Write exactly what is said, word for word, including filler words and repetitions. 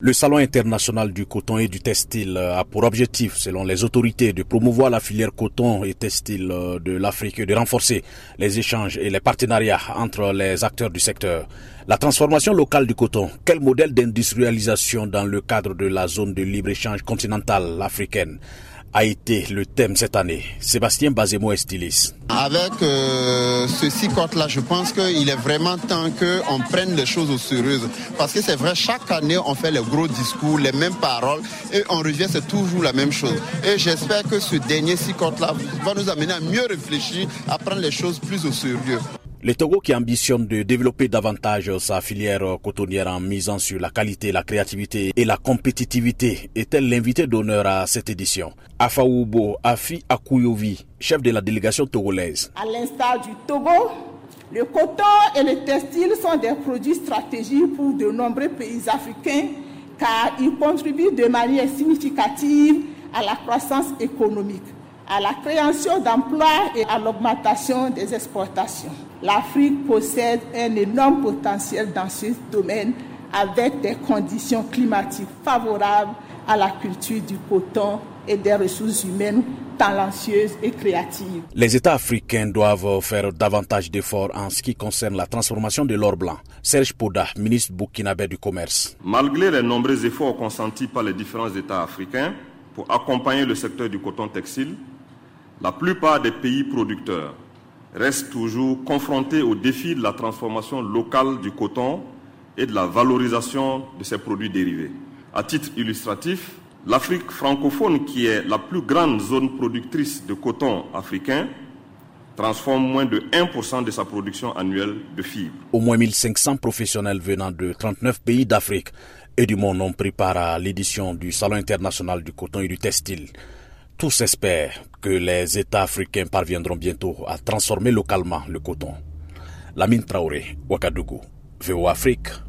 Le Salon international du coton et du textile a pour objectif, selon les autorités, de promouvoir la filière coton et textile de l'Afrique et de renforcer les échanges et les partenariats entre les acteurs du secteur. La transformation locale du coton, quel modèle d'industrialisation dans le cadre de la zone de libre-échange continentale africaine a été le thème cette année. Sébastien Bazemo est styliste. Avec euh, ce SICOT-là, je pense qu'il est vraiment temps qu'on prenne les choses au sérieux. Parce que c'est vrai, chaque année, on fait les gros discours, les mêmes paroles, et on revient, c'est toujours la même chose. Et j'espère que ce dernier SICOT-là va nous amener à mieux réfléchir, à prendre les choses plus au sérieux. Le Togo, qui ambitionne de développer davantage sa filière cotonnière en misant sur la qualité, la créativité et la compétitivité, est-elle l'invité d'honneur à cette édition? Afaoubo Afi Akouyovi, chef de la délégation togolaise. À l'instar du Togo, le coton et le textile sont des produits stratégiques pour de nombreux pays africains car ils contribuent de manière significative à la croissance économique, à la création d'emplois et à l'augmentation des exportations. L'Afrique possède un énorme potentiel dans ce domaine avec des conditions climatiques favorables à la culture du coton et des ressources humaines talentueuses et créatives. Les États africains doivent faire davantage d'efforts en ce qui concerne la transformation de l'or blanc. Serge Poda, ministre burkinabé du Commerce. Malgré les nombreux efforts consentis par les différents États africains pour accompagner le secteur du coton textile, la plupart des pays producteurs reste toujours confronté au défi de la transformation locale du coton et de la valorisation de ses produits dérivés. À titre illustratif, l'Afrique francophone, qui est la plus grande zone productrice de coton africain, transforme moins de un pour cent de sa production annuelle de fibres. Au moins mille cinq cents professionnels venant de trente-neuf pays d'Afrique et du monde ont pris part à l'édition du Salon international du coton et du textile. Tous espèrent que les États africains parviendront bientôt à transformer localement le coton. La mine Traoré, Ouakadougou, V O Afrique.